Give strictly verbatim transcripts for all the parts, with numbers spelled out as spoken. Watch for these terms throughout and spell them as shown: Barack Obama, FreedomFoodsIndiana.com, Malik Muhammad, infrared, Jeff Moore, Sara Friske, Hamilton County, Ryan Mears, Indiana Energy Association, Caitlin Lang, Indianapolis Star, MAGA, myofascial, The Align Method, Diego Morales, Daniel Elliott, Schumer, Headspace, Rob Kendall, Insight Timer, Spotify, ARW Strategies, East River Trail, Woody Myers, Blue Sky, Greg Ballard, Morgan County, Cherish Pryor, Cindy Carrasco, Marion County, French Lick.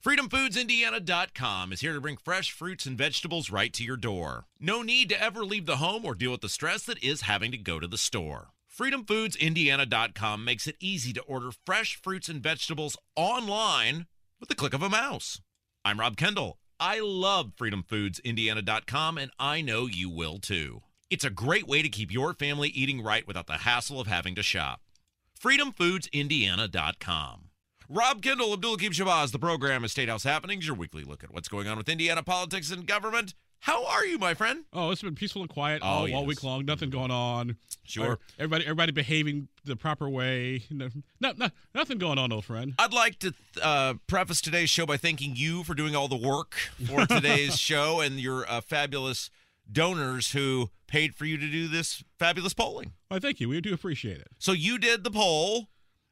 Freedom Foods Indiana dot com is here to bring fresh fruits and vegetables right to your door. No need to ever leave the home or deal with the stress that is having to go to the store. Freedom Foods Indiana dot com makes it easy to order fresh fruits and vegetables online with the click of a mouse. I'm Rob Kendall. I love Freedom Foods Indiana dot com, and I know you will too. It's a great way to keep your family eating right without the hassle of having to shop. Freedom Foods Indiana dot com. Rob Kendall, Abdul-Hakim Shabazz. The program is Statehouse Happenings, your weekly look at what's going on with Indiana politics and government. How are you, my friend? Oh, it's been peaceful and quiet oh, all, yes. all week long. Nothing going on. Sure. Uh, everybody everybody behaving the proper way. No, no, no, nothing going on, old friend. I'd like to uh, preface today's show by thanking you for doing all the work for today's show and your uh, fabulous donors who paid for you to do this fabulous polling. Well, thank you. We do appreciate it. So you did the poll.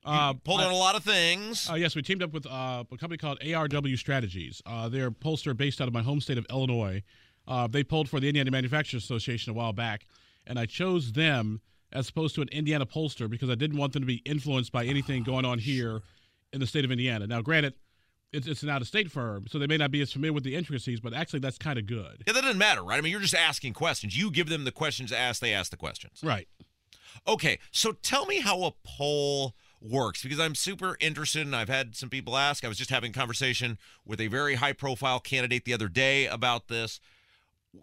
You uh, pulled out a lot of things. Uh, yes, we teamed up with uh, a company called A R W Strategies. Uh, they're a pollster based out of my home state of Illinois. Uh, they polled for the Indiana Manufacturers Association a while back, and I chose them as opposed to an Indiana pollster because I didn't want them to be influenced by anything going on here in the state of Indiana. Now, granted, it's, it's an out-of-state firm, so they may not be as familiar with the intricacies, but actually that's kind of good. Yeah, that doesn't matter, right? I mean, you're just asking questions. You give them the questions to ask, they ask the questions. Right. Okay, so tell me how a poll works, because I'm super interested, and I've had some people ask. I was just having a conversation with a very high-profile candidate the other day about this.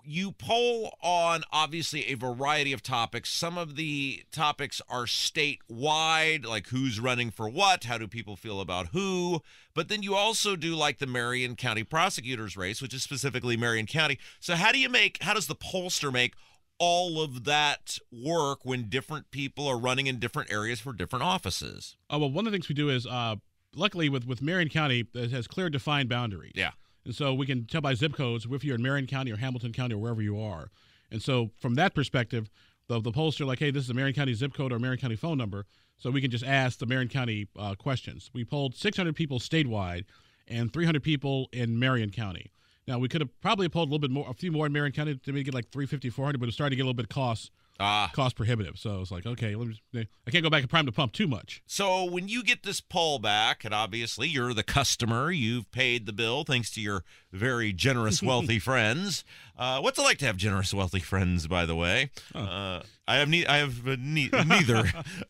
You poll on, obviously, a variety of topics. Some of the topics are statewide, like who's running for what, how do people feel about who, but then you also do, like, the Marion County prosecutor's race, which is specifically Marion County. So how do you make, how does the pollster make all of that work when different people are running in different areas for different offices? Oh, well, one of the things we do is, uh, luckily, with, with Marion County, it has clear, defined boundaries. Yeah. And so we can tell by zip codes if you're in Marion County or Hamilton County or wherever you are. And so from that perspective, the, the pollster, like, hey, this is a Marion County zip code or Marion County phone number, so we can just ask the Marion County uh, questions. We polled six hundred people statewide and three hundred people in Marion County. Now, we could have probably polled a little bit more, a few more in Marion County to maybe get like three fifty, four hundred, but it started to get a little bit cost ah. cost prohibitive. So it's like, okay, let me just, I can't go back and prime the pump too much. So when you get this poll back, and obviously you're the customer, you've paid the bill thanks to your very generous, wealthy friends. Uh, what's it like to have generous, wealthy friends, by the way? Huh. Uh, I have ne- I have ne- neither.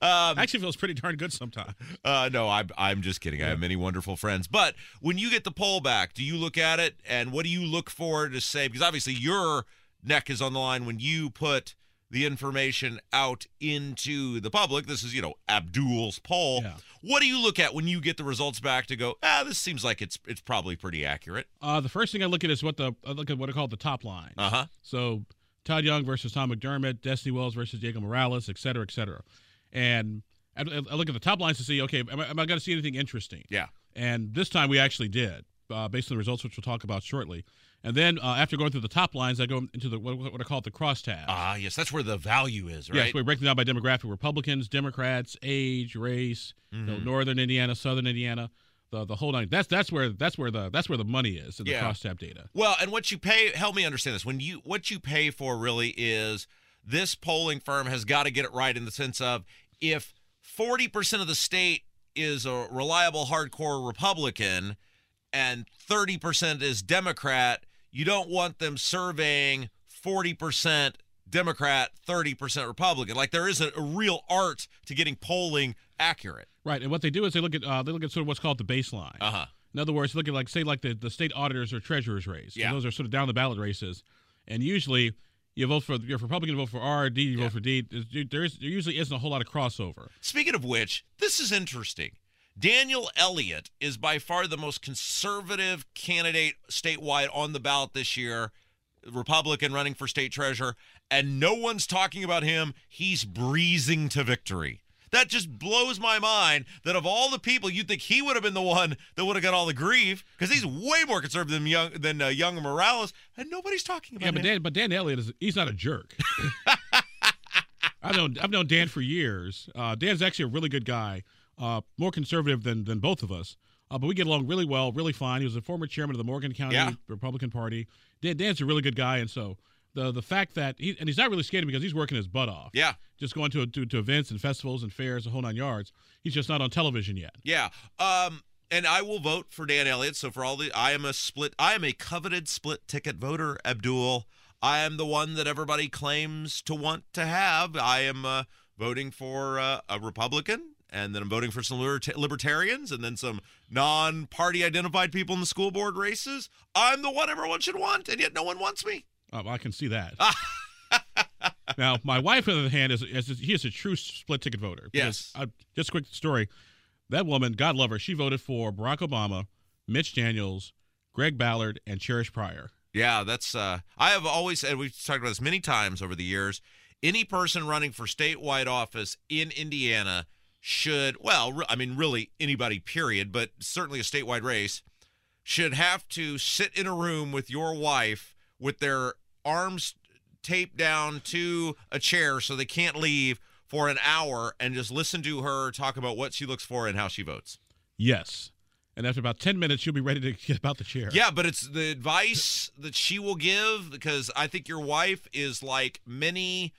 Um, Actually feels pretty darn good sometimes. Uh, no, I'm, I'm just kidding. Yeah. I have many wonderful friends. But when you get the poll back, do you look at it, and what do you look for to say? Because obviously your neck is on the line when you put the information out into the public. This is, you know, Abdul's poll. Yeah. What do you look at when you get the results back to go, ah, this seems like it's it's probably pretty accurate? Uh, the first thing I look at is what the I look at what I call the top line. Uh-huh. So Todd Young versus Tom McDermott, Destiny Wells versus Diego Morales, et cetera, et cetera. And I, I look at the top lines to see, okay, am I, am I going to see anything interesting? Yeah. And this time we actually did, uh, based on the results, which we'll talk about shortly. And then uh, after going through the top lines, I go into the what, what I call the crosstabs. Ah, uh, yes, that's where the value is, right? Yes, we break them down by demographic: Republicans, Democrats, age, race, mm-hmm. you know, Northern Indiana, Southern Indiana. The, the whole nine. That's that's where that's where the that's where the money is in yeah. the crosstab data. Well, and what you pay, help me understand this. When you what you pay for really is this polling firm has got to get it right in the sense of if forty percent of the state is a reliable hardcore Republican and thirty percent is Democrat, you don't want them surveying forty percent Democrat, thirty percent Republican. Like there is a, a real art to getting polling accurate. Right, and what they do is they look at uh, they look at sort of what's called the baseline. Uh-huh. In other words, look at like say like the, the state auditors or treasurer's race. Yeah. And those are sort of down the ballot races, and usually you vote for if you're Republican, you vote for R, D, you yeah. vote for D. There is there usually isn't a whole lot of crossover. Speaking of which, this is interesting. Daniel Elliott is by far the most conservative candidate statewide on the ballot this year, Republican running for state treasurer, and no one's talking about him. He's breezing to victory. That just blows my mind that of all the people, you'd think he would have been the one that would have got all the grief because he's way more conservative than Young than uh, Young Morales, and nobody's talking about yeah, him. Yeah, but Dan, but Dan Elliott, is, he's not a jerk. I've, known, I've known Dan for years. Uh, Dan's actually a really good guy, uh, more conservative than, than both of us, uh, but we get along really well, really fine. He was a former chairman of the Morgan County yeah. Republican Party. Dan, Dan's a really good guy, and so The the fact that he and he's not really skating because he's working his butt off. Yeah, just going to to, to events and festivals and fairs, the whole nine yards. He's just not on television yet. Yeah. Um. And I will vote for Dan Elliott. So for all the, I am a split, I am a coveted split ticket voter, Abdul. I am the one that everybody claims to want to have. I am uh, voting for uh, a Republican, and then I'm voting for some libertarians, and then some non-party identified people in the school board races. I'm the one everyone should want, and yet no one wants me. Oh, well, I can see that. Now, my wife, on the other hand, is, is, is he is a true split ticket voter. Yes. I, just a quick story. That woman, God love her, she voted for Barack Obama, Mitch Daniels, Greg Ballard, and Cherish Pryor. Yeah, that's uh, I have always said, we've talked about this many times over the years, any person running for statewide office in Indiana should, well, I mean, really anybody, period, but certainly a statewide race, should have to sit in a room with your wife with their arms taped down to a chair so they can't leave for an hour and just listen to her talk about what she looks for and how she votes. Yes. And after about ten minutes, you'll be ready to get about the chair. Yeah, but it's the advice that she will give, because I think your wife is like many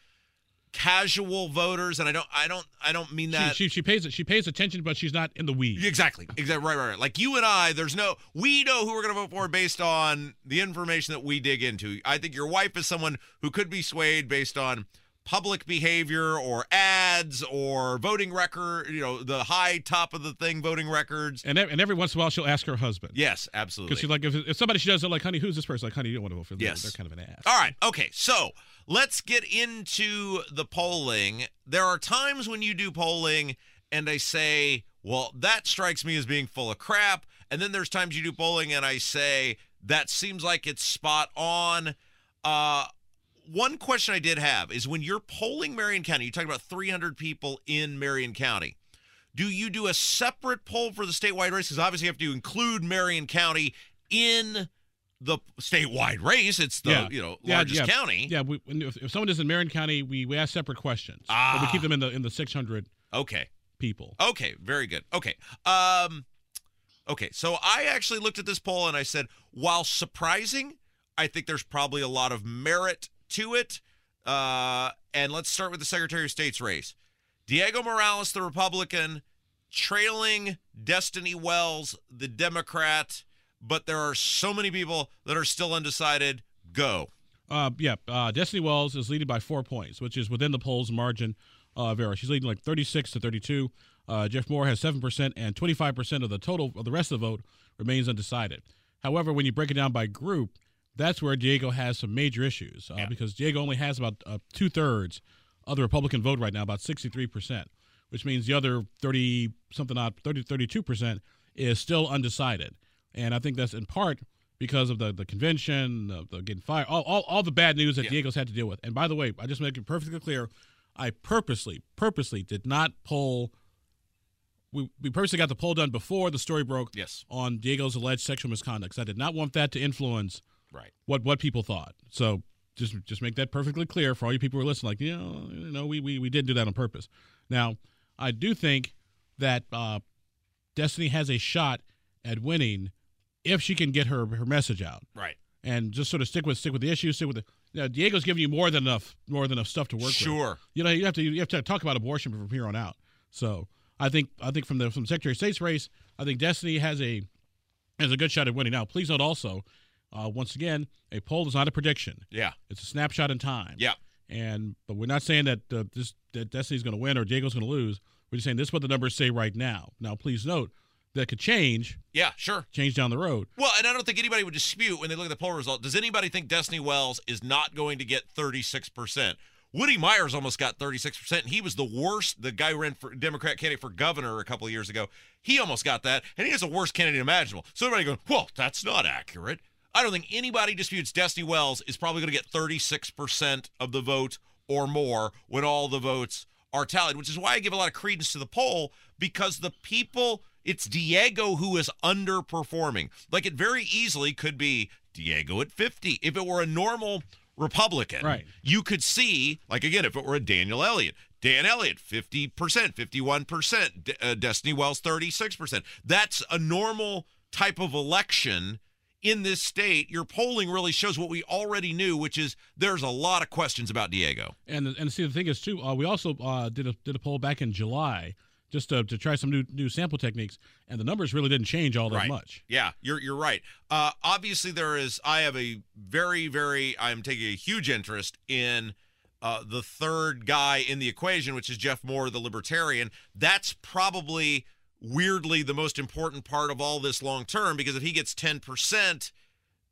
casual voters, and I don't I don't I don't mean that. She she, she pays it she pays attention, but she's not in the weeds. Exactly. Exactly. Right, right, right. Like you and I, there's no we know who we're gonna vote for based on the information that we dig into. I think your wife is someone who could be swayed based on public behavior or ads or voting record, you know, the high top of the thing voting records. And and every once in a while she'll ask her husband. Yes, absolutely. Because she's like, if, if somebody she doesn't like, honey, who's this person? Like, honey, you don't want to vote for them. Yes. They're kind of an ass. All right. Okay. So let's get into the polling. There are times when you do polling and I say, well, that strikes me as being full of crap. And then there's times you do polling and I say, that seems like it's spot on. Uh, One question I did have is when you're polling Marion County, you talk about three hundred people in Marion County. Do you do a separate poll for the statewide race? Because obviously you have to include Marion County in the statewide race. It's the yeah. you know largest yeah, yeah. county. Yeah, we, if, if someone is in Marion County, we, we ask separate questions. Ah. But we keep them in the in the six hundred okay. people. Okay, very good. Okay. Um, okay, so I actually looked at this poll and I said, while surprising, I think there's probably a lot of merit to it, uh, and let's start with the Secretary of State's race. Diego Morales, the Republican, trailing Destiny Wells, the Democrat, but there are so many people that are still undecided. Go. Uh, yeah, uh, Destiny Wells is leading by four points, which is within the poll's margin of error. She's leading like thirty-six to thirty-two. Uh, Jeff Moore has seven percent, and twenty-five percent of the total of the rest of the vote remains undecided. However, when you break it down by group, that's where Diego has some major issues uh, yeah. because Diego only has about uh, two-thirds of the Republican vote right now, about sixty-three percent, which means the other thirty-something odd, thirty, thirty-two percent is still undecided. And I think that's in part because of the, the convention, of the getting fired, all, all all the bad news that yeah. Diego's had to deal with. And by the way, I just make it perfectly clear, I purposely, purposely did not poll We, we purposely got the poll done before the story broke yes. on Diego's alleged sexual misconduct. I did not want that to influence Right. What what people thought. So just just make that perfectly clear for all you people who are listening. Like, you know, you know we, we, we didn't do that on purpose. Now, I do think that uh, Destiny has a shot at winning if she can get her, her message out. Right. And just sort of stick with stick with the issues. Stick with the. You know, Diego's giving you more than enough more than enough stuff to work sure. with. Sure. You know, you have to you have to talk about abortion from here on out. So I think I think from the from the Secretary of State's race, I think Destiny has a has a good shot at winning. Now, please note also. Uh, once again, a poll is not a prediction. Yeah, it's a snapshot in time. Yeah, and but we're not saying that uh, this that Destiny's going to win or Diego's going to lose. We're just saying this is what the numbers say right now. Now, please note that could change. Yeah, sure, change down the road. Well, and I don't think anybody would dispute when they look at the poll result. Does anybody think Destiny Wells is not going to get thirty-six percent? Woody Myers almost got thirty-six percent, and he was the worst. The guy who ran for Democrat candidate for governor a couple of years ago, he almost got that, and he was the worst candidate imaginable. So everybody going, well, that's not accurate. I don't think anybody disputes Destiny Wells is probably going to get thirty-six percent of the vote or more when all the votes are tallied, which is why I give a lot of credence to the poll, because the people, it's Diego who is underperforming. Like, it very easily could be Diego at fifty. If it were a normal Republican, right. you could see, like, again, if it were a Daniel Elliott, Dan Elliott, fifty percent, fifty-one percent, D- uh, Destiny Wells, thirty-six percent. That's a normal type of election. In this state, your polling really shows what we already knew, which is there's a lot of questions about Diego. And and see, the thing is, too, uh, we also uh, did, a, did a poll back in July just to, to try some new new sample techniques, and the numbers really didn't change all that right. much. Yeah, you're you're right. Uh, obviously, there is. I have a very very. I'm taking a huge interest in uh, the third guy in the equation, which is Jeff Moore, the Libertarian. That's probably weirdly the most important part of all this long term, because if he gets ten percent.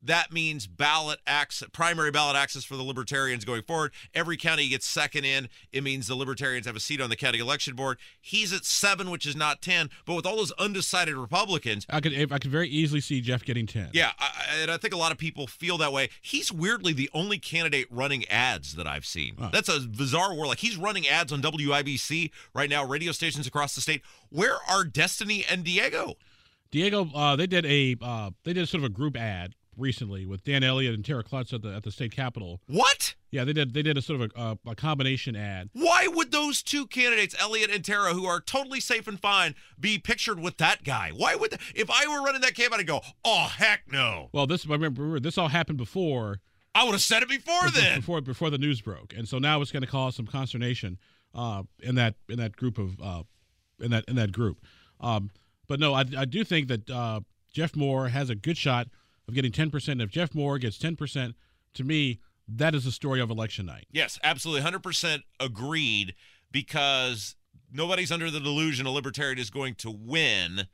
That means ballot access, primary ballot access for the Libertarians going forward. Every county gets second in. It means the Libertarians have a seat on the county election board. He's at seven, which is not ten. But with all those undecided Republicans, I could I could very easily see Jeff getting ten. Yeah, I, and I think a lot of people feel that way. He's weirdly the only candidate running ads that I've seen. Oh. That's a bizarre world. Like, he's running ads on W I B C right now, radio stations across the state. Where are Destiny and Diego? Diego, uh, they did a uh, they did sort of a group ad recently with Dan Elliott and Tara Klutz at the at the state capitol. What? Yeah, they did they did a sort of a, a, a combination ad. Why would those two candidates, Elliott and Tara, who are totally safe and fine, be pictured with that guy? Why would they, if I were running that campaign, I'd go, oh heck no. Well, this I remember this all happened before. I would have said it before then. Before before the news broke, and so now it's going to cause some consternation uh, in that in that group of uh, in that in that group. Um, but no, I I do think that uh, Jeff Moore has a good shot of getting ten percent. If Jeff Moore gets ten percent, to me, that is the story of election night. Yes, absolutely. one hundred percent agreed, because nobody's under the delusion a Libertarian is going to win,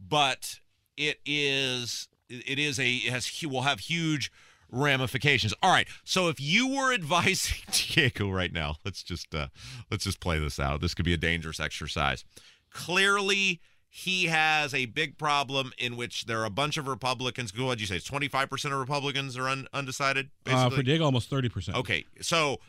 but it is it is a it has will have huge ramifications. All right. So if you were advising Diego right now, let's just uh, let's just play this out. This could be a dangerous exercise. Clearly, he has a big problem in which there are a bunch of Republicans. What did you say? twenty-five percent of Republicans are un- undecided? Basically? Uh, for Diego, almost thirty percent. Okay. So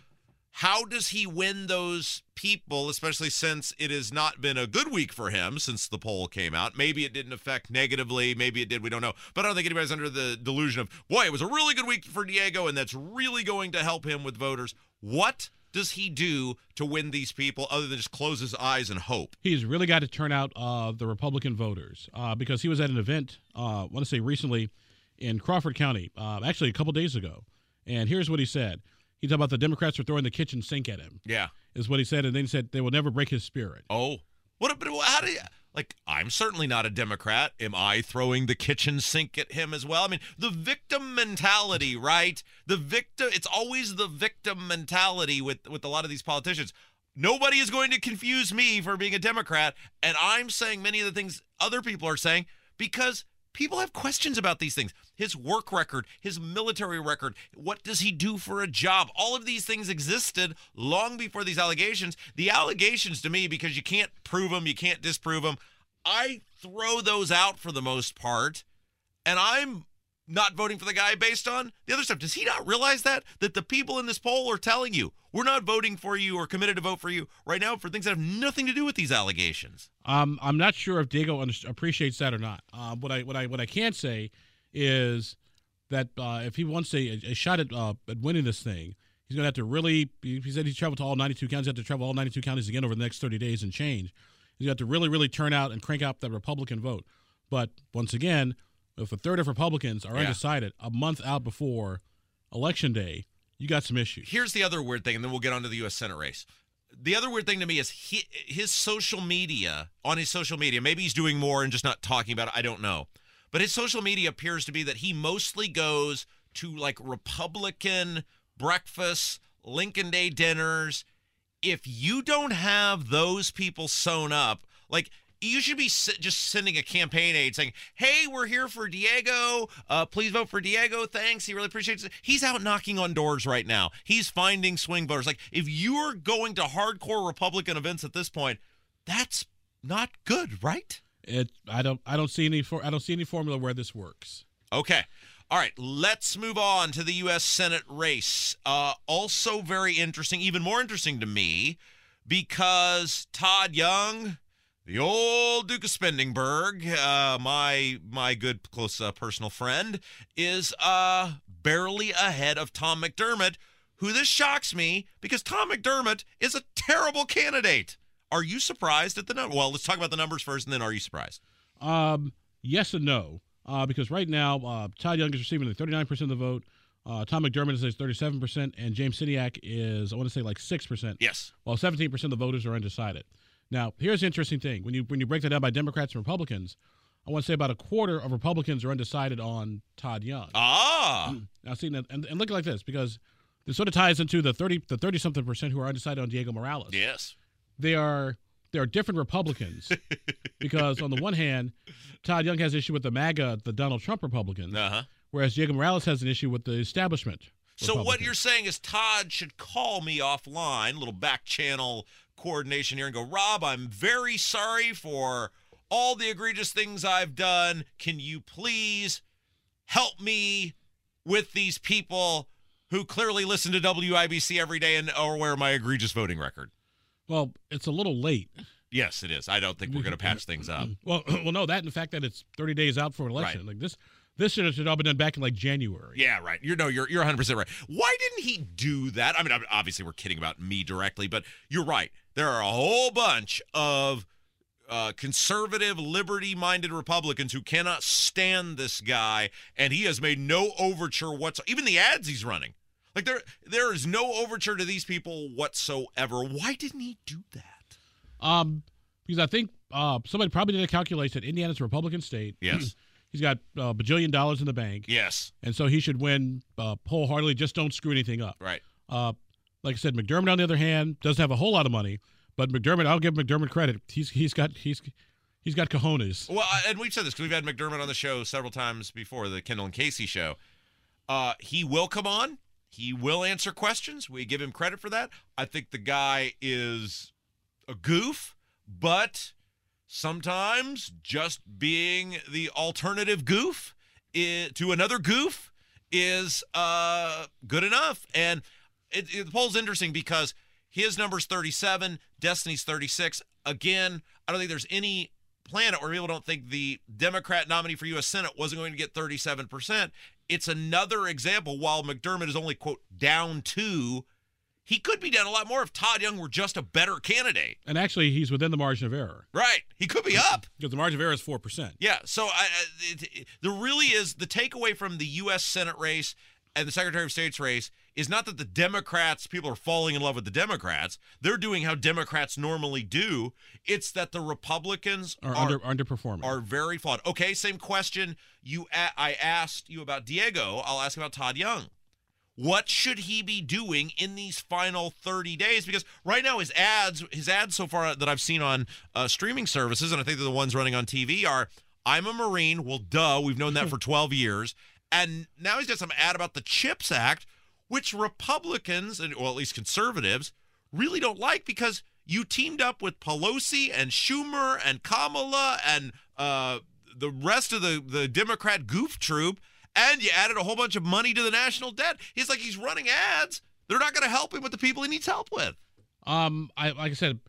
how does he win those people, especially since it has not been a good week for him since the poll came out? Maybe it didn't affect negatively. Maybe it did. We don't know. But I don't think anybody's under the delusion of, boy, it was a really good week for Diego, and that's really going to help him with voters. What does he do to win these people other than just close his eyes and hope? He's really got to turn out uh, the Republican voters uh, because he was at an event, uh, I want to say recently, in Crawford County, uh, actually a couple days ago. And here's what he said. He talked about the Democrats were throwing the kitchen sink at him. Yeah. Is what he said. And then he said they will never break his spirit. Oh. What? But how do you... Like, I'm certainly not a Democrat. Am I throwing the kitchen sink at him as well? I mean, the victim mentality, right? The victim, it's always the victim mentality with, with a lot of these politicians. Nobody is going to confuse me for being a Democrat. And I'm saying many of the things other people are saying because people have questions about these things. His work record, his military record, what does he do for a job? All of these things existed long before these allegations. The allegations to me, because you can't prove them, you can't disprove them, I throw those out for the most part, and I'm not voting for the guy based on the other stuff. Does he not realize that? That the people in this poll are telling you, we're not voting for you or committed to vote for you right now for things that have nothing to do with these allegations? Um, I'm not sure if Diego under- appreciates that or not. Uh, what I what I what I can say is that uh, if he wants a, a shot at, uh, at winning this thing, he's going to have to really. He said he traveled to all ninety-two counties. He'll have to travel all ninety-two counties again over the next thirty days and change. He's going to have to really really turn out and crank out that Republican vote. But once again, if a third of Republicans are yeah. undecided a month out before Election Day, you got some issues. Here's the other weird thing, and then we'll get on to the U S Senate race. The other weird thing to me is he, his social media, on his social media, maybe he's doing more and just not talking about it, I don't know. But his social media appears to be that he mostly goes to, like, Republican breakfasts, Lincoln Day dinners. If you don't have those people sewn up, like – you should be just sending a campaign aide saying, hey, we're here for Diego. Uh, please vote for Diego. Thanks. He really appreciates it. He's out knocking on doors right now. He's finding swing voters. Like, if you're going to hardcore Republican events at this point, that's not good, right? It. I don't. I don't see any. For, I don't see any formula where this works. Okay. All right. Let's move on to the U S Senate race. Uh, also very interesting. Even more interesting to me because Todd Young, the old Duke of Spendingburg, uh, my my good close uh, personal friend, is uh, barely ahead of Tom McDermott, who this shocks me because Tom McDermott is a terrible candidate. Are you surprised at the number? Well, let's talk about the numbers first, and then are you surprised? Um, yes and no, uh, because right now uh, Todd Young is receiving the thirty-nine percent of the vote. Uh, Tom McDermott is thirty-seven percent, and James Sceniak is, I want to say, like six percent. Yes. While seventeen percent of the voters are undecided. Now, here's the interesting thing. When you when you break that down by Democrats and Republicans, I want to say about a quarter of Republicans are undecided on Todd Young. Ah! Now, see, and, and look like this, because this sort of ties into the thirty, the thirty-something percent who are undecided on Diego Morales. Yes. They are, they are different Republicans because, on the one hand, Todd Young has an issue with the MAGA, the Donald Trump Republicans, uh-huh. whereas Diego Morales has an issue with the establishment Republicans. So what you're saying is Todd should call me offline, little back-channel coordination here, and go, Rob, I'm very sorry for all the egregious things I've done. Can you please help me with these people who clearly listen to W I B C every day and are aware of my egregious voting record? Well, it's a little late. Yes, it is. I don't think we're going to patch things up. Well, well, no, that and the fact that it's thirty days out for an election. Right. Like this, this should have all been done back in like January. Yeah, right. You know, you're you're one hundred percent right. Why didn't he do that? I mean, obviously we're kidding about me directly, but you're right. There are a whole bunch of Uh, conservative, liberty-minded Republicans who cannot stand this guy, and he has made no overture whatsoever. Even the ads he's running. Like, there, there is no overture to these people whatsoever. Why didn't he do that? Um, because I think uh, somebody probably did a calculation that Indiana's a Republican state. Yes. He's got a bajillion dollars in the bank. Yes. And so he should win uh, wholeheartedly. Just don't screw anything up. Right. Uh, like I said, McDermott, on the other hand, doesn't have a whole lot of money. But McDermott, I'll give McDermott credit. He's he's got he's he's got cojones. Well, and we've said this because we've had McDermott on the show several times before, the Kendall and Casey show. Uh, he will come on. He will answer questions. We give him credit for that. I think the guy is a goof, but sometimes just being the alternative goof is, to another goof is uh, good enough. And it, it, the poll's interesting because his number's thirty-seven, Destiny's thirty-six. Again, I don't think there's any planet where people don't think the Democrat nominee for U S Senate wasn't going to get thirty-seven percent. It's another example. While McDermott is only, quote, down two, he could be down a lot more if Todd Young were just a better candidate. And actually, he's within the margin of error. Right. He could be up. Because the margin of error is four percent. Yeah. So I, it, it, there really is the takeaway from the U S Senate race and the Secretary of State's race is not that the Democrats, people are falling in love with the Democrats. They're doing how Democrats normally do. It's that the Republicans are, are under, underperforming, are very flawed. Okay, same question you a- I asked you about Diego. I'll ask about Todd Young. What should he be doing in these final thirty days? Because right now his ads, his ads so far that I've seen on uh, streaming services, and I think that the ones running on T V are, I'm a Marine. Well, duh, we've known that for twelve years. And now he's got some ad about the CHIPS Act, which Republicans, and well, at least conservatives, really don't like because you teamed up with Pelosi and Schumer and Kamala and uh, the rest of the, the Democrat goof troop, and you added a whole bunch of money to the national debt. He's like, he's running ads. They're not going to help him with the people he needs help with. Um, I like I said,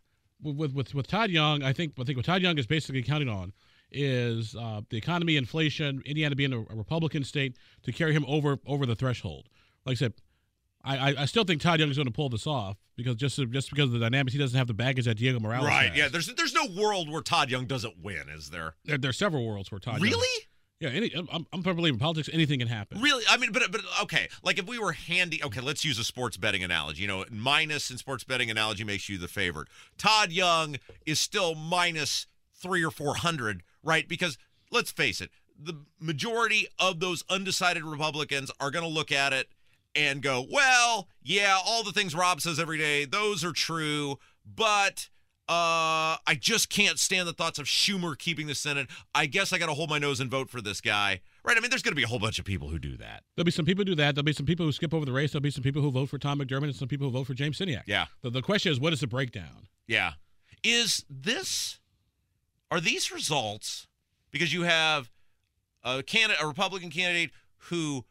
with with with Todd Young, I think I think what Todd Young is basically counting on is uh, the economy, inflation, Indiana being a, a Republican state to carry him over over the threshold. Like I said, I, I still think Todd Young is going to pull this off because just just because of the dynamics, he doesn't have the baggage that Diego Morales right, has. Right, yeah. There's there's no world where Todd Young doesn't win, is there? There, there are several worlds where Todd Young... Really? Yeah, any, I'm, I'm probably in politics. Anything can happen. Really? I mean, but, but okay, like if we were handy... Okay, let's use a sports betting analogy. You know, minus in sports betting analogy makes you the favorite. Todd Young is still minus three or four hundred, right? Because let's face it, the majority of those undecided Republicans are going to look at it and go, well, yeah, all the things Rob says every day, those are true, but uh, I just can't stand the thoughts of Schumer keeping the Senate. I guess I got to hold my nose and vote for this guy. Right, I mean, there's going to be a whole bunch of people who do that. There'll be some people who do that. There'll be some people who skip over the race. There'll be some people who vote for Tom McDermott and some people who vote for James Sceniak. Yeah. The, the question is, what is the breakdown? Yeah. Is this, are these results, because you have a candidate, a Republican candidate who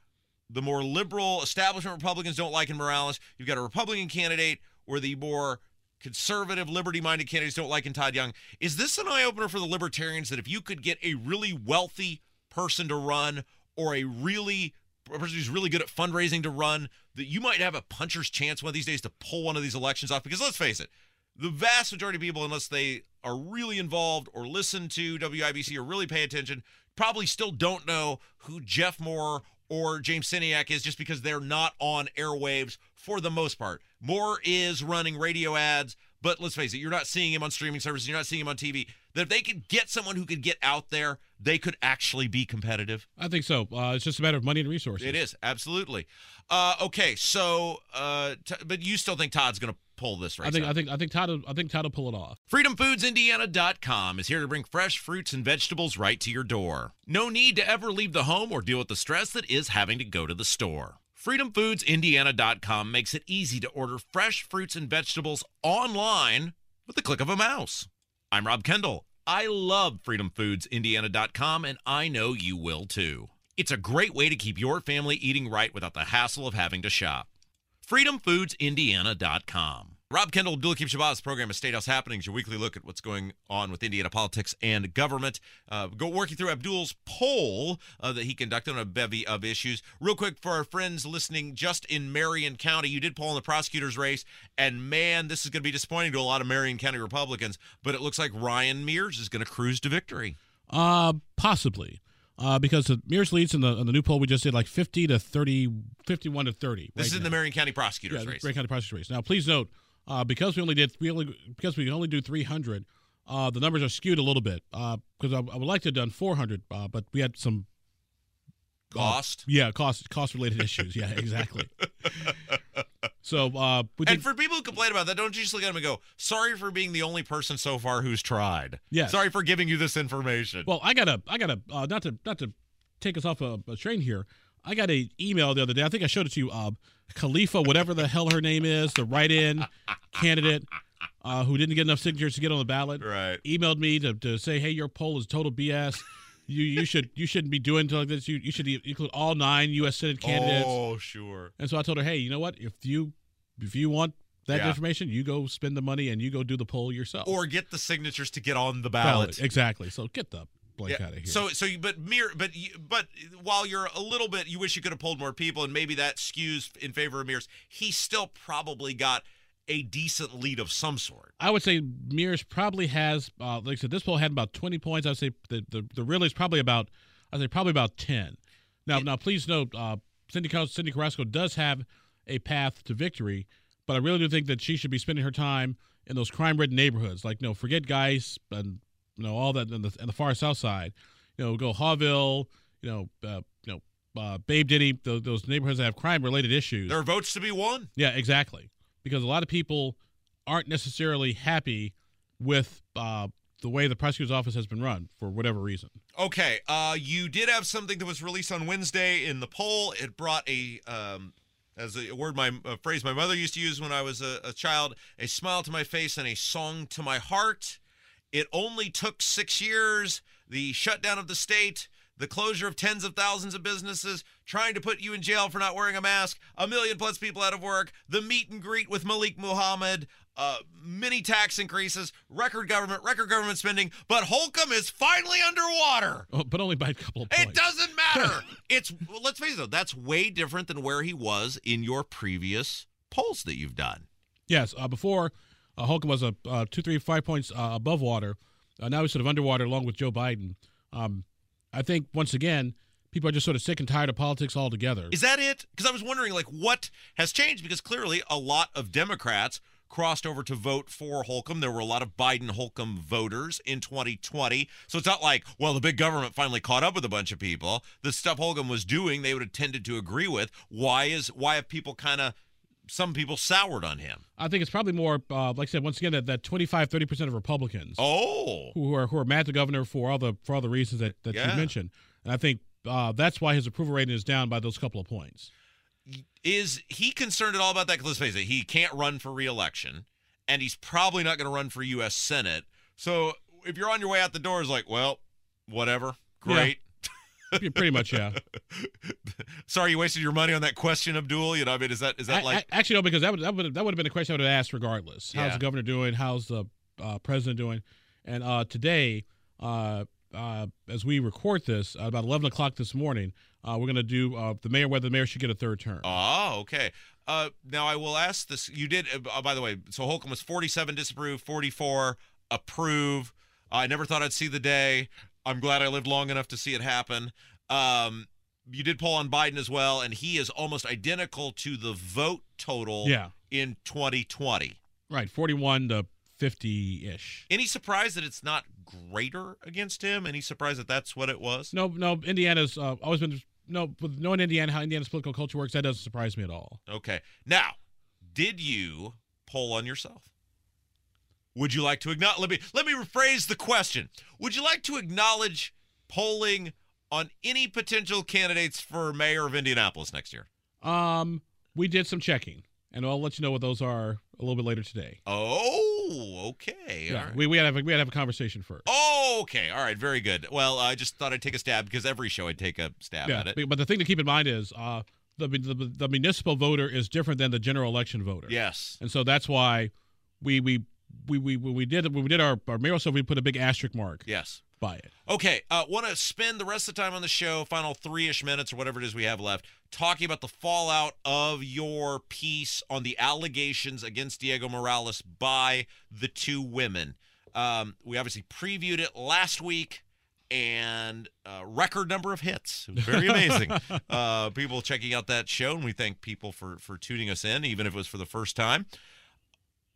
the more liberal establishment Republicans don't like in Morales. You've got a Republican candidate where the more conservative, liberty-minded candidates don't like in Todd Young. Is this an eye-opener for the libertarians that if you could get a really wealthy person to run or a really a person who's really good at fundraising to run, that you might have a puncher's chance one of these days to pull one of these elections off? Because let's face it, the vast majority of people, unless they are really involved or listen to W I B C or really pay attention, probably still don't know who Jeff Moore or James Sceniak is just because they're not on airwaves for the most part. Moore is running radio ads, But let's face it, you're not seeing him on streaming services. You're not seeing him on T V. That if they could get someone who could get out there, they could actually be competitive. I think so. Uh, it's just a matter of money and resources. It is. Absolutely. Uh, okay. So, uh, t- but you still think Todd's going to pull this right? I think, I think, I think Todd, I think Todd will pull it off. Freedom Foods Indiana dot com is here to bring fresh fruits and vegetables right to your door. No need to ever leave the home or deal with the stress that is having to go to the store. Freedom Foods Indiana dot com makes it easy to order fresh fruits and vegetables online with the click of a mouse. I'm Rob Kendall. I love Freedom Foods Indiana dot com, and I know you will too. It's a great way to keep your family eating right without the hassle of having to shop. Freedom Foods Indiana dot com. Rob Kendall, Abdul-Hakim Shabazz, program of Statehouse Happenings, your weekly look at what's going on with Indiana politics and government. Uh, go working through Abdul's poll uh, that he conducted on a bevy of issues. Real quick for our friends listening just in Marion County, you did poll in the prosecutor's race, and man, this is going to be disappointing to a lot of Marion County Republicans, but it looks like Ryan Mears is going to cruise to victory. Uh, possibly. Uh, because the Mears leads in the, in the new poll we just did, like fifty to thirty, fifty-one to thirty. This right is now. In the Marion County prosecutor's yeah, race. Marion County prosecutor's race. Now, please note, Uh, because we only did we only because we only do three hundred, uh, the numbers are skewed a little bit. Because uh, I, I would like to have done four hundred, uh, but we had some uh, cost. Yeah, cost cost related issues. Yeah, exactly. So, uh, we did, and for people who complain about that, don't you just look at them and go, "Sorry for being the only person so far who's tried." Yeah. Sorry for giving you this information. Well, I gotta, I gotta uh, not to not to take us off a, a train here. I got an email the other day. I think I showed it to you, uh, Khalifa, whatever the hell her name is, the write-in candidate uh, who didn't get enough signatures to get on the ballot, right. Emailed me to, to say, hey, your poll is total B S. You you should you shouldn't be doing like this. You you should include all nine U S Senate candidates. Oh, sure. And so I told her, hey, you know what? If you if you want that yeah. information, you go spend the money and you go do the poll yourself, or get the signatures to get on the ballot. ballot. Exactly. So get the. Yeah. Out of here. So, so, you, but Mir, but, you, but while you're a little bit, you wish you could have polled more people, and maybe that skews in favor of Mears. He still probably got a decent lead of some sort. I would say Mears probably has, uh, like I said, this poll had about twenty points. I'd say the the, the real is probably about, I'd say probably about ten. Now, it, now, please note, uh, Cindy Cindy Carrasco does have a path to victory, but I really do think that she should be spending her time in those crime-ridden neighborhoods. Like, you know, forget guys and. You know, all that in the, in the far south side, you know, go Hawville, you know, uh, you know, uh, Babe Denny, those, those neighborhoods that have crime-related issues. There are votes to be won. Yeah, exactly. Because a lot of people aren't necessarily happy with uh, the way the prosecutor's office has been run for whatever reason. Okay. Uh, you did have something that was released on Wednesday in the poll. It brought a um, – as a word, my a phrase my mother used to use when I was a, a child, a smile to my face and a song to my heart. It only took six years, the shutdown of the state, the closure of tens of thousands of businesses, trying to put you in jail for not wearing a mask, a million plus people out of work, the meet and greet with Malik Muhammad, uh, many tax increases, record government, record government spending, but Holcomb is finally underwater. Oh, but only by a couple of points. It doesn't matter. It's well, let's face it, though, that's way different than where he was in your previous polls that you've done. Yes, uh, before... Uh, Holcomb was a uh, two, three, five points uh, above water. Uh, now he's sort of underwater along with Joe Biden. Um, I think, once again, people are just sort of sick and tired of politics altogether. Is that it? Because I was wondering, like, what has changed? Because clearly a lot of Democrats crossed over to vote for Holcomb. There were a lot of Biden-Holcomb voters in twenty twenty. So it's not like, well, the big government finally caught up with a bunch of people. The stuff Holcomb was doing, they would have tended to agree with. Why is why have people kind of... Some people soured on him. I think it's probably more, uh, like I said, once again, that, that twenty-five, thirty percent of Republicans oh. who are who are mad at the governor for all the for all the reasons that, that yeah. you mentioned. And I think uh, that's why his approval rating is down by those couple of points. Is he concerned at all about that? Because let's face it, he can't run for re-election, and he's probably not going to run for U S Senate. So if you're on your way out the door, it's like, well, whatever, great. Yeah. Pretty much, yeah. Sorry you wasted your money on that question, Abdul. You know, I mean, is that is that I, like... I, actually, no, because that would, that would that would have been a question I would have asked regardless. How's yeah. the governor doing? How's the uh, president doing? And uh, today, uh, uh, as we record this, uh, about eleven o'clock this morning, uh, we're going to do uh, the mayor, whether the mayor should get a third term. Oh, okay. Uh, now, I will ask this. You did, uh, by the way, so Holcomb was forty-seven disapprove, forty-four approve. Uh, I never thought I'd see the day. I'm glad I lived long enough to see it happen. Um, you did poll on Biden as well, and he is almost identical to the vote total yeah. in twenty twenty. Right, forty-one to fifty-ish. Any surprise that it's not greater against him? Any surprise that that's what it was? No, no. Indiana's uh, always been no. With knowing Indiana, how Indiana's political culture works, that doesn't surprise me at all. Okay. Now, did you poll on yourself? Would you like to acknowledge? Let me let me rephrase the question. Would you like to acknowledge polling on any potential candidates for mayor of Indianapolis next year? Um, we did some checking, and I'll let you know what those are a little bit later today. Oh, okay. Yeah, all right. we we had to have a, we had to have a conversation first. Oh, okay. All right. Very good. Well, I just thought I'd take a stab because every show I'd take a stab yeah, at it. But the thing to keep in mind is uh, the, the the municipal voter is different than the general election voter. Yes. And so that's why we we we we, we did when we did our our mayoral stuff, we put a big asterisk mark. Yes. By it. Okay, uh, want to spend the rest of the time on the show, final three-ish minutes or whatever it is we have left, talking about the fallout of your piece on the allegations against Diego Morales by the two women. Um, we obviously previewed it last week, and a record number of hits. It was very amazing. uh, people checking out that show, and we thank people for, for tuning us in, even if it was for the first time.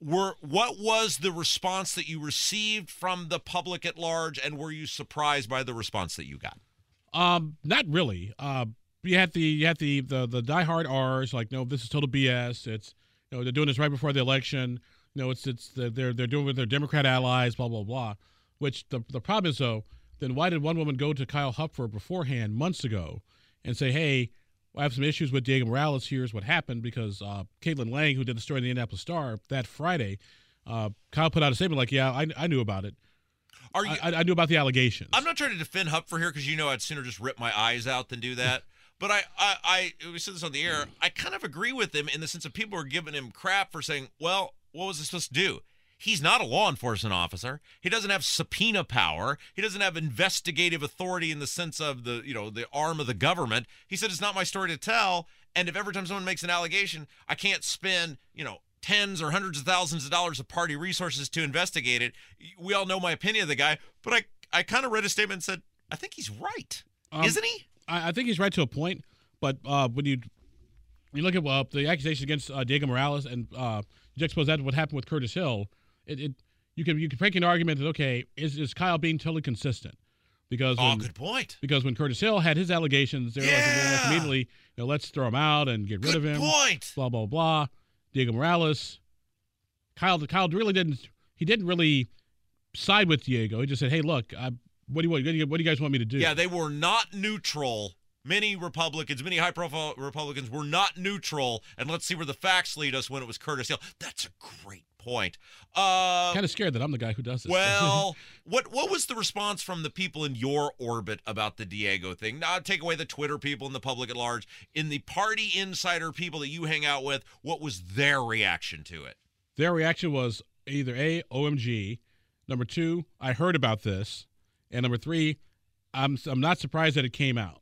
Were what was the response that you received from the public at large, and were you surprised by the response that you got? Um, not really. Uh, you had the you had the the, the diehard R's like, no, this is total B S. It's you know they're doing this right before the election. You know, it's it's the, they're they're doing it with their Democrat allies, blah blah blah. Which the the problem is though, then why did one woman go to Kyle Hupfer beforehand months ago and say, hey, I have some issues with Diego Morales. Here's what happened, because uh, Caitlin Lang, who did the story in the Indianapolis Star that Friday, uh, Kyle put out a statement like, yeah, I, I knew about it. Are you, I, I knew about the allegations. I'm not trying to defend Hupfer here because, you know, I'd sooner just rip my eyes out than do that. But I, I, I, we said this on the air, I kind of agree with him in the sense that people are giving him crap for saying, well, what was I supposed to do? He's not a law enforcement officer. He doesn't have subpoena power. He doesn't have investigative authority in the sense of the, you know, the arm of the government. He said, it's not my story to tell. And if every time someone makes an allegation, I can't spend, you know, tens or hundreds of thousands of dollars of party resources to investigate it. We all know my opinion of the guy, but I, I kind of read a statement and said, I think he's right. Um, Isn't he? I, I think he's right to a point. But uh, when you, you look at uh, the accusation against uh, Diego Morales and uh, juxtapose that to what happened with Curtis Hill, It, it you can you can make an argument that, okay, is is Kyle being totally consistent? Because oh, when, good point. Because when Curtis Hill had his allegations, they were yeah. like, like immediately, you know, let's throw him out and get rid good of him. Point. Blah blah blah. Diego Morales, Kyle Kyle really didn't he didn't really side with Diego. He just said, hey, look, I, what do you what do you, what do you guys want me to do? Yeah, they were not neutral. Many Republicans, many high-profile Republicans were not neutral, and let's see where the facts lead us when it was Curtis Hill. That's a great point. Uh, kind of scared that I'm the guy who does this. Well, what what was the response from the people in your orbit about the Diego thing? Now, take away the Twitter people and the public at large. In the party insider people that you hang out with, what was their reaction to it? Their reaction was either A, O M G, number two, I heard about this, and number three, I'm I'm not surprised that it came out.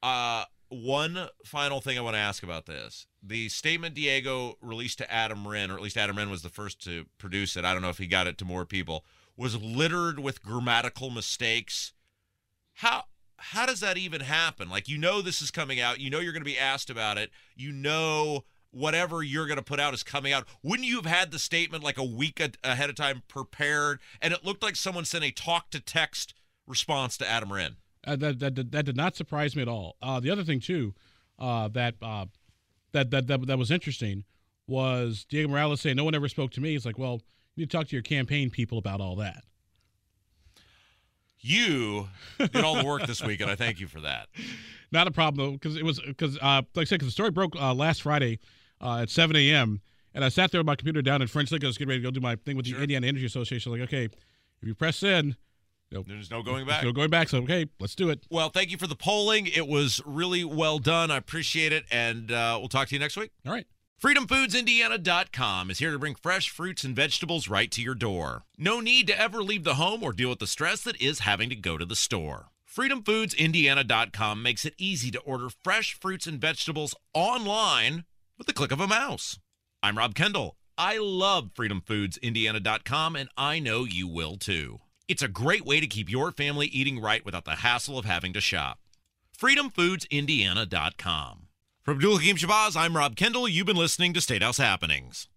Uh, one final thing I want to ask about this. The statement Diego released to Adam Wren, or at least Adam Wren was the first to produce it, I don't know if he got it to more people, was littered with grammatical mistakes. How how does that even happen? Like, you know this is coming out. You know you're going to be asked about it. You know whatever you're going to put out is coming out. Wouldn't you have had the statement like a week a- ahead of time prepared? And it looked like someone sent a talk-to-text response to Adam Wren. Uh, that, that that did not surprise me at all. Uh, the other thing too, uh, that, uh, that that that that was interesting, was Diego Morales saying no one ever spoke to me. It's like, well, you need to talk to your campaign people about all that. You did all the work this week, and I thank you for that. Not a problem, because it was because uh, like I said, because the story broke uh, last Friday uh, at seven a.m. and I sat there with my computer down in French Lick. I was getting ready to go do my thing with sure. the Indiana Energy Association. Like, okay, if you press in. Nope. There's no going back. There's no going back, so okay, let's do it. Well, thank you for the polling. It was really well done. I appreciate it, and uh, we'll talk to you next week. All right. freedom foods indiana dot com is here to bring fresh fruits and vegetables right to your door. No need to ever leave the home or deal with the stress that is having to go to the store. freedom foods indiana dot com makes it easy to order fresh fruits and vegetables online with the click of a mouse. I'm Rob Kendall. I love freedom foods indiana dot com, and I know you will too. It's a great way to keep your family eating right without the hassle of having to shop. freedom foods indiana dot com. From Abdul-Hakim Shabazz, I'm Rob Kendall. You've been listening to Statehouse Happenings.